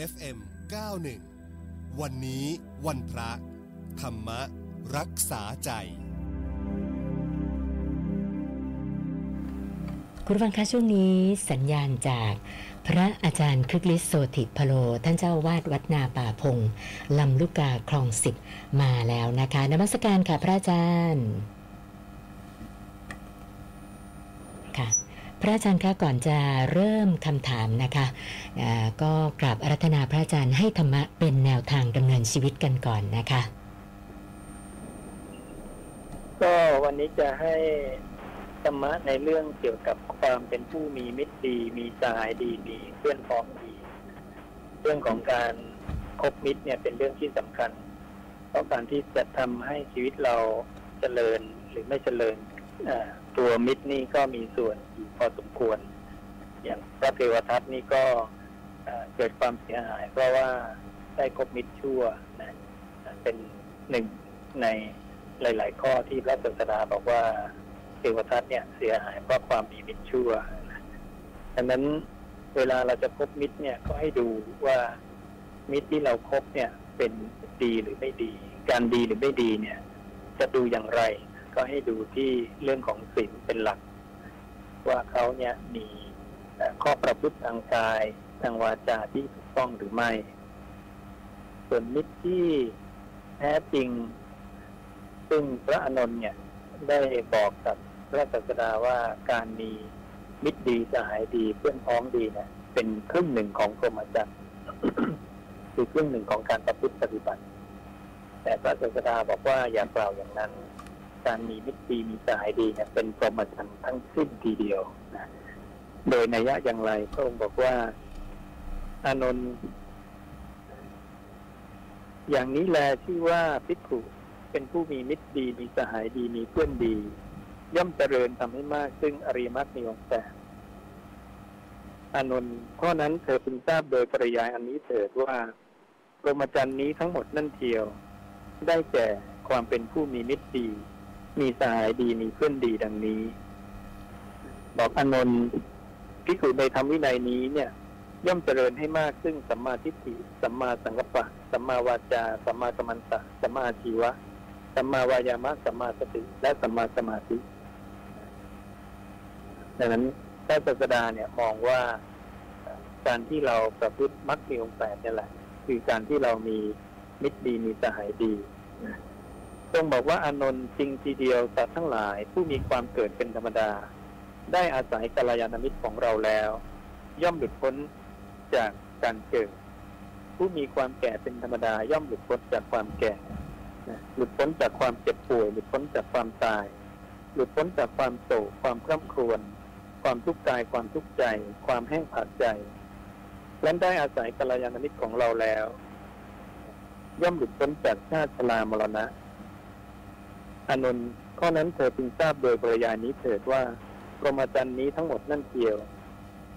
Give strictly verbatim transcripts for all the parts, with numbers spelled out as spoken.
เอฟ เอ็ม เก้าสิบเอ็ด วันนี้วันพระธรรมรักษาใจคุณฟังคะช่วงนี้สัญญาณจากพระอาจารย์คฤกฤทธิ์โสติพโลท่านเจ้าวาดวัดนาป่าพงลำลูกกาคลองสิบมาแล้วนะคะนมัสการค่ะพระอาจารย์ค่ะพระอาจารย์คะก่อนจะเริ่มคำถามนะคะก็กราบอาราธนาพระอาจารย์ให้ธรรมะเป็นแนวทางดำเนินชีวิตกันก่อนนะคะก็วันนี้จะให้ธรรมะในเรื่องเกี่ยวกับความเป็นผู้มีมิตรดีมีสหายดีมีเพื่อนพ้องดีเรื่องของการคบมิตรเนี่ยเป็นเรื่องที่สำคัญเพราะการที่จะทำให้ชีวิตเราเจริญหรือไม่เจริญตัวมิตรนี่ก็มีส่วนอยู่พอสมควรอย่างพระเทวทัตนี่ก็เกิดความเสียหายเพราะว่าได้คบมิตรชั่วนะเป็นหนึ่งในหลายๆข้อที่พระศาสดาบอกว่าเทวทัตเนี่ยเสียหายเพราะความมีมิตรชั่วดังนั้นเวลาเราจะคบมิตรเนี่ยก็ให้ดูว่ามิตรที่เราคบเนี่ยเป็นดีหรือไม่ดีการดีหรือไม่ดีเนี่ยจะดูอย่างไรก็ให้ดูที่เรื่องของศีลเป็นหลักว่าเขาเนี่ยมีข้อประพฤติทางกายทางวาจาที่ถูกต้องหรือไม่ส่วนมิตรที่แท้จริงซึ่งพระอานนท์เนี่ยได้บอกกับพระศาสดาว่าการมีมิตรดีสหายดีเพื่อนพ้องดีเนี่ยเป็นครึ่งหนึ่งของพรหมจรรย์ คือครึ่งหนึ่งของการประพฤติปฏิบัติแต่พระศาสดาบอกว่าอย่ากล่าวอย่างนั้นการมีมิตรดีมีสหายดีเนี่ยเป็นพรหมจรรย์ทั้งสิ้นทีเดียวนะโดยนัยยะอย่างไรพระองค์บอกว่าอานนท์อย่างนี้แลชื่อว่าภิกขุเป็นผู้มีมิตรดีมีสหายดีมีเพื่อนดีย่อมเจริญทำให้มากซึ่งอริยมรรคมีองค์แปดอานนท์ข้อนั้นเธอพึงทราบโดยปริยายอันนี้เถิดว่าพรหมจรรย์นี้ทั้งหมดนั่นเทียวได้แก่ความเป็นผู้มีมิตรดีมีสหายดีมีเพื่อนดีดังนี้บอกอานนท์ภิกษุในธรรมวินัยนี้เนี่ยย่อมเจริญให้มากซึ่งสัมมาทิฏฐิสัมมาสังกัปปะสัมมาวาจาสัมมากัมมันตะสัมมาอาชีวะสัมมาวายามะสัมมาสติและสัมมาสมาธิดังนั้นพระศาสดาเนี่ยมองว่าการที่เราประพฤติมรรคมีองค์แปดนี่แหละคือการที่เรามีมิตรดีมีสหายดีทรงบอกว่าอานนท์จริงทีเดียวสัตว์ทั้งหลายผู้มีความเกิดเป็นธรรมดาได้อาศัยกัลยาณมิตรของเราแล้วย่อมหลุดพ้นจากการเกิดผู้มีความแก่เป็นธรรมดาย่อมหลุดพ้นจากความแก่หลุดพ้นจากความเจ็บป่วยหลุดพ้นจากความตายหลุดพ้นจากความโศกความคร่ำครวญความทุกข์กายความทุกข์ใจความแห้งผากใจและได้อาศัยกัลยาณมิตรของเราแล้วย่อมหลุดพ้นจากชาติชรามรณะอานนท์ข้อนั้นเธอพึงทราบโดยปริยายนี้เถิดว่าพรหมจรรย์นี้ทั้งหมดนั่นเกี่ยว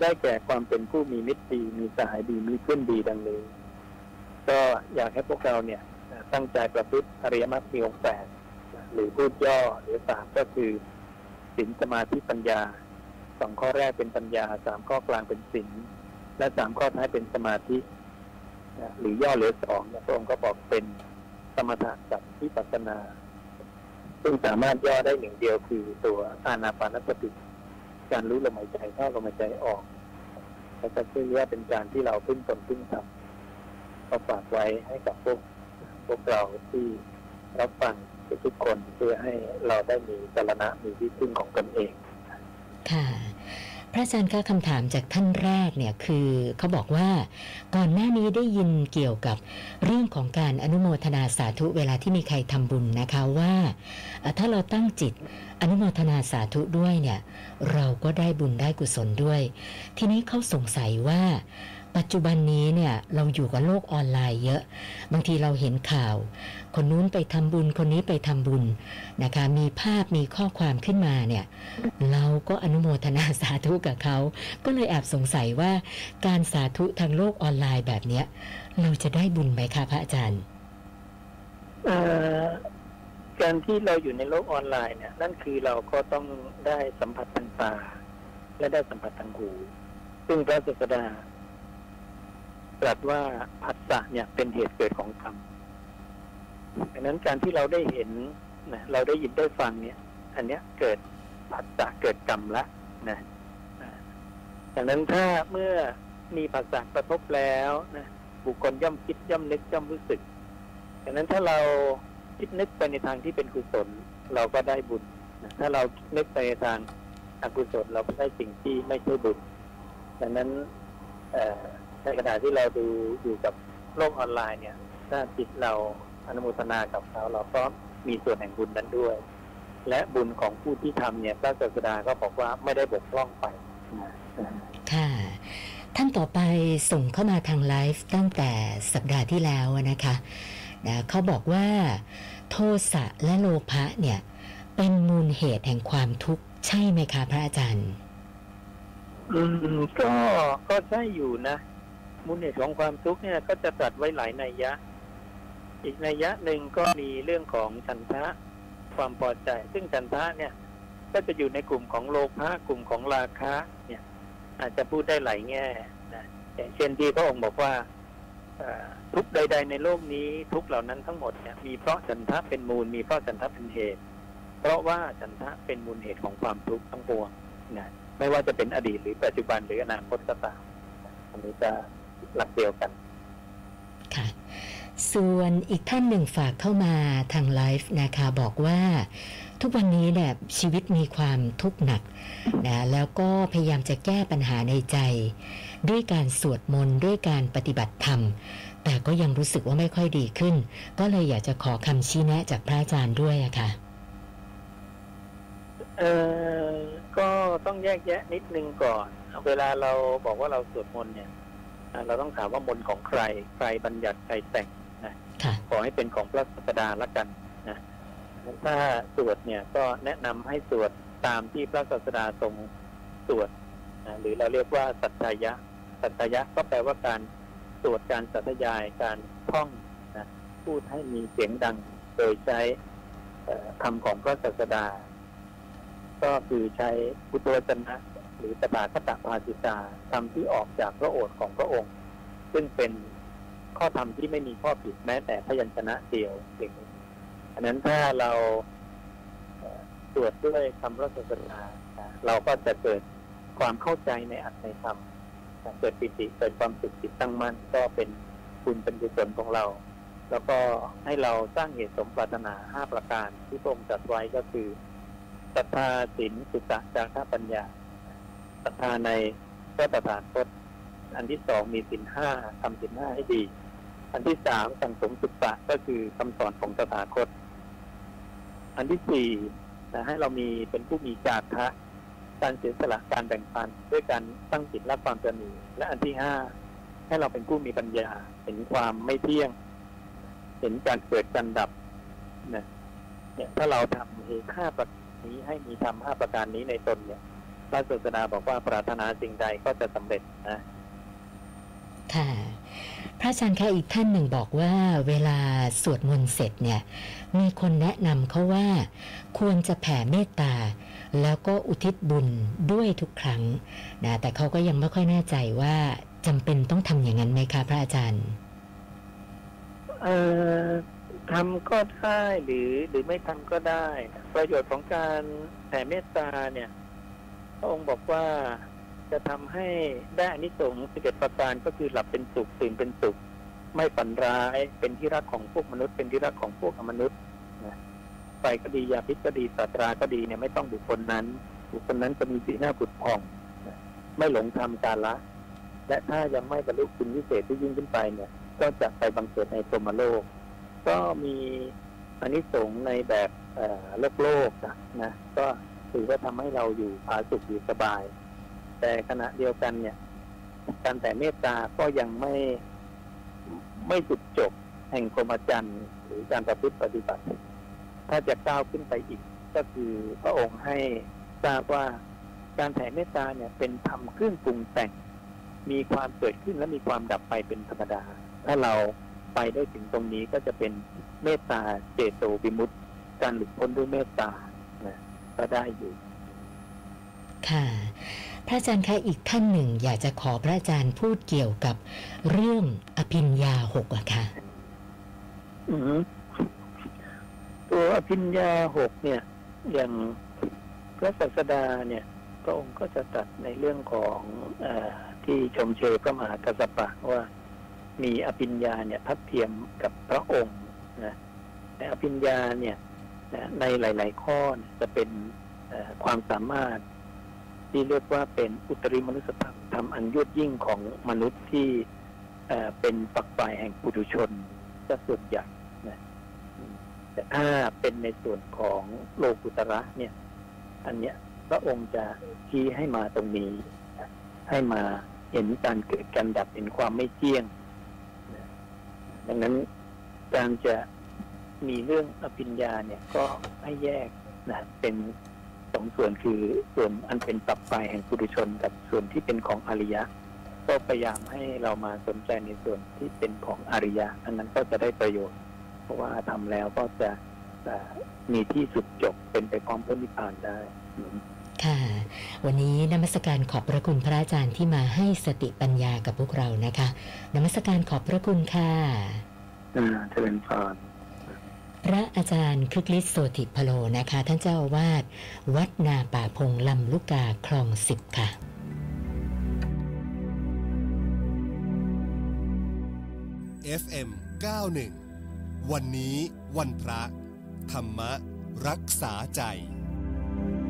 ได้แก่ความเป็นผู้มีมิตรดีมีสหายดีมีเพื่อนดีดังนี้ก็อยากให้พวกเราเนี่ยตั้งใจประพฤติอริยมรรคมีองค์แปดหรือพูดย่อหรือสามก็คือศีลสมาธิปัญญาสองข้อแรกเป็นปัญญาสามข้อกลางเป็นศีลและสามข้อท้ายเป็นสมาธิหรือย่อเหลือสองพระองค์ก็บอกเป็นสมถะกับวิปัสสนาซึ่งสามารถย่อได้หนึ่งเดียวคือตัวอานาปานสติการรู้ลมหายใจเข้าลมหายใจออกและจะชื่อว่าเป็นการที่เราพึ่งตนพึ่งธรรมเอาฝากไว้ให้กับพวกพวกเราที่รับฟังทุกคนเพื่อให้เราได้มีสรณะมีที่พึ่งของตนเองค่ะพระอาจารย์คะคำถามจากท่านแรกเนี่ยคือเขาบอกว่าก่อนหน้านี้ได้ยินเกี่ยวกับเรื่องของการอนุโมทนาสาธุเวลาที่มีใครทำบุญนะคะว่าถ้าเราตั้งจิตอนุโมทนาสาธุด้วยเนี่ยเราก็ได้บุญได้กุศลด้วยทีนี้เขาสงสัยว่าปัจจุบันนี้เนี่ยเราอยู่กับโลกออนไลน์เยอะบางทีเราเห็นข่าวคนนู้นไปทำบุญคนนี้ไปทำบุญนะคะมีภาพมีข้อความขึ้นมาเนี่ยเราก็อนุโมทนาสาธุกับเขาก็เลยแอบสงสัยว่าการสาธุทางโลกออนไลน์แบบนี้เราจะได้บุญไหมคะพระอาจารย์การที่เราอยู่ในโลกออนไลน์เนี่ยนั่นคือเราก็ต้องได้สัมผัสทางตาและได้สัมผัสทางหูซึ่งพระศาสดา ตรัสว่าผัสสะเนี่ยเป็นเหตุเกิดของกรรมดังนั้นการที่เราได้เห็นนะเราได้ยินได้ฟังเนี่ยอันเนี้ยเกิดผัสสะเกิดกรรมละนะดังนั้นถ้าเมื่อมีผัสสะกระทบแล้วนะบุคคลย่อมคิดย่อมนึกย่อมรู้สึกดังนั้นถ้าเราคิดนึกไปในทางที่เป็นกุศลเราก็ได้บุญนะถ้าเราคิดนึกไปในทางอกุศลเราก็ได้สิ่งที่ไม่ใช่บุญดังนั้นในขณะที่เราดูอยู่กับโลกออนไลน์เนี่ยถ้าจิตเราอนุโมทนากับเขาเราก็มีส่วนแห่งบุญนั้นด้วยและบุญของผู้ที่ทำเนี่ยพระศาสดาก็บอกว่าไม่ได้บกพร่องไปค่ะท่านต่อไปส่งเข้ามาทางไลฟ์ตั้งแต่สัปดาห์ที่แล้วนะคะนะเขาบอกว่าโทสะและโลภะเนี่ยเป็นมูลเหตุแห่งความทุกข์ใช่ไหมคะพระอาจารย์อืมก็ก็ใช่อยู่นะมูลเหตุของความทุกข์เนี่ยก็จะตัดไว้หลายนัยยะอีกนัยยะหนึ่งก็มีเรื่องของฉันทะความพอใจซึ่งฉันทะเนี่ยก็จะอยู่ในกลุ่มของโลภะกลุ่มของราคะเนี่ยอาจจะพูดได้หลายแง่นะอย่างเช่นที่พระองค์บอกว่าทุกใดๆในโลกนี้ทุกเหล่านั้นทั้งหมดเนี่ยมีเพราะฉันทะเป็นมูลมีเพราะฉันทะเป็นเหตุเพราะว่าฉันทะเป็นมูลเหตุของความทุกข์ทั้งปวงนะไม่ว่าจะเป็นอดีตหรือปัจจุบันหรืออนาคตก็ตามอันนี้จะหลักเดียวกันค่ะส่วนอีกท่านหนึ่งฝากเข้ามาทางไลฟ์นะคะบอกว่าทุกวันนี้เนี่ยชีวิตมีความทุกข์หนักนะแล้วก็พยายามจะแก้ปัญหาในใจด้วยการสวดมนต์ด้วยการปฏิบัติธรรมแต่ก็ยังรู้สึกว่าไม่ค่อยดีขึ้นก็เลยอยากจะขอคำชี้แนะจากพระอาจารย์ด้วยอะค่ะเอ่อก็ต้องแยกแยะนิดนึงก่อนเวลาเราบอกว่าเราสวดมนต์เนี่ยเราต้องถามว่ามนต์ของใครใครบัญญัติใครแต่งนะขอให้เป็นของพระศาสดาละกันนะถ้าสวดเนี่ยก็แนะนำให้สวดตามที่พระศาสดาทรงสวดนะหรือเราเรียกว่าสัจจายะสัจจายะก็แปลว่าการสวดการสัจยายการท่องนะพูดให้มีเสียงดังโดยใช้คำของพระศาสดาก็คือใช้พุทโธจนะหรือตถาคตภาสิตาคำที่ออกจากพระโอษฐ์ของพระองค์ซึ่งเป็นข้อธรรมที่ไม่มีข้อผิดแม้แต่พยัญชนะเดียวเองอันนั้นถ้าเราตรวจด้วยคำพระศาสดาเราก็จะเกิดความเข้าใจในอัตในธรรมเกิดปิติเกิดความสุขจิตตั้งมั่นก็เป็นคุณเป็นกุศลของเราแล้วก็ให้เราสร้างเหตุสมปรารถนาห้าประการที่พระองค์จัดไว้ก็คือศรัทธาศีลสุตตะจาคะปัญญาศรัทธาในพระตถาคตอันที่สองมีศีลห้าทำศีลห้าให้ดีอันที่สามสังสมสุตตะก็คือคำสอนของตถาคตอันที่สี่นะให้เรามีเป็นผู้มีจาคะการเสียสละการแบ่งปันด้วยการตั้งจิตรับความตระหนี่และอันที่ห้าให้เราเป็นผู้มีปัญญาเห็นความไม่เที่ยงเห็นการเกิดการดับนะเนี่ยถ้าเราทำเหตุห้าประการนี้ให้มีทำห้าประการนี้ในตนเนี่ยพระศาสดาบอกว่าปรารถนาสิ่งใดก็จะสำเร็จนะค่ะพระอาจารย์ค่ะอีกท่านหนึ่งบอกว่าเวลาสวดมนต์เสร็จเนี่ยมีคนแนะนำเขาว่าควรจะแผ่เมตตาแล้วก็อุทิศบุญด้วยทุกครั้งนะแต่เขาก็ยังไม่ค่อยแน่ใจว่าจำเป็นต้องทำอย่างนั้นไหมคะพระอาจารย์เอ่อทำก็ได้หรือหรือไม่ทำก็ได้ประโยชน์ของการแผ่เมตตาเนี่ยพระองค์บอกว่าจะทำให้ได้อานิสงส์สิบเอ็ดประการก็คือหลับเป็นสุขตื่นเป็นสุขไม่ฝันร้ายเป็นที่รักของพวกมนุษย์เป็นที่รักของพวกอมนุษย์นะไปก็ดียาพิษก็ดีสัตราก็ดีเนี่ยไม่ต้องบุคคลนั้นบุคคลนั้นจะมีสีหน้าผุดผ่องนะไม่หลงทำกาละและถ้ายังไม่บรรลุคุณวิเศษที่ยิ่งขึ้นไปเนี่ยก็จะไปบังเกิดในพรหมโลกก็มีอานิสงส์ในแบบโลกโลกนะนะก็ถือว่าทำให้เราอยู่ผาสุขอยู่สบายแต่ขณะเดียวกันเนี่ยการแต่เมตตาก็ยังไม่ไม่จุดจบแห่งพรหมจรรย์หรือการประพฤติปฏิบัติถ้าจะก้าวขึ้นไปอีกก็คือพระองค์ให้ทราบว่าการแต่เมตตาเนี่ยเป็นธรรมเครื่องปรุงแต่งมีความเกิดขึ้นและมีความดับไปเป็นธรรมดาถ้าเราไปได้ถึงตรงนี้ก็จะเป็นเมตตาเจโตวิมุตติการหลุดพ้นด้วยเมตตานะก็ได้อยู่ค่ะ พระอาจารย์คะอีกท่านหนึ่งอยากจะขอพระอาจารย์พูดเกี่ยวกับเรื่องอภิญญาหกอะค่ะตัวอภิญญาหกเนี่ยอย่างพระศาสดาเนี่ยพระองค์ก็จะตัดในเรื่องของอที่ชมเชยพระมหากัสสปะว่ามีอภิญญาเนี่ยทัดเทียมกับพระองค์นะแต่อภิญญาเนี่ยในหลายๆข้อจะเป็นความสามารถที่เรียกว่าเป็นอุตริมนุสธรรมอันยอดยิ่งของมนุษย์ที่เป็นฝักฝ่ายแห่งปุถุชนจะส่วนใหญ่นะแต่ถ้าเป็นในส่วนของโลกุตระเนี่ยอันเนี้ยพระองค์จะชี้ให้มาตรงนี้ให้มาเห็นการเกิดการดับเห็นความไม่เที่ยงดังนั้นการจะมีเรื่องอภิญญาเนี่ยก็ให้แยกนะเป็นสองส่วนคือส่วนอันเป็นปัจจัยแห่งปุถุชนกับส่วนที่เป็นของอริยะก็พยายามให้เรามาสนใจในส่วนที่เป็นของอริยะอันนั้นก็จะได้ประโยชน์เพราะว่าทำแล้วก็จะมีที่สุดจบเป็นไปพร้อมพระนิพพานได้ค่ะวันนี้นมัสการขอบพระคุณพระอาจารย์ที่มาให้สติปัญญากับพวกเรานะคะนมัสการขอบพระคุณค่ะอ่าเจริญพรพระอาจารย์คึกฤทธิ์โสติพโลนะคะท่านเจ้าอาวาสวัดนาป่าพงลำลูกกาคลองสิบค่ะเอฟเอ็ม เก้าสิบเอ็ดวันนี้วันพระธรรมะรักษาใจ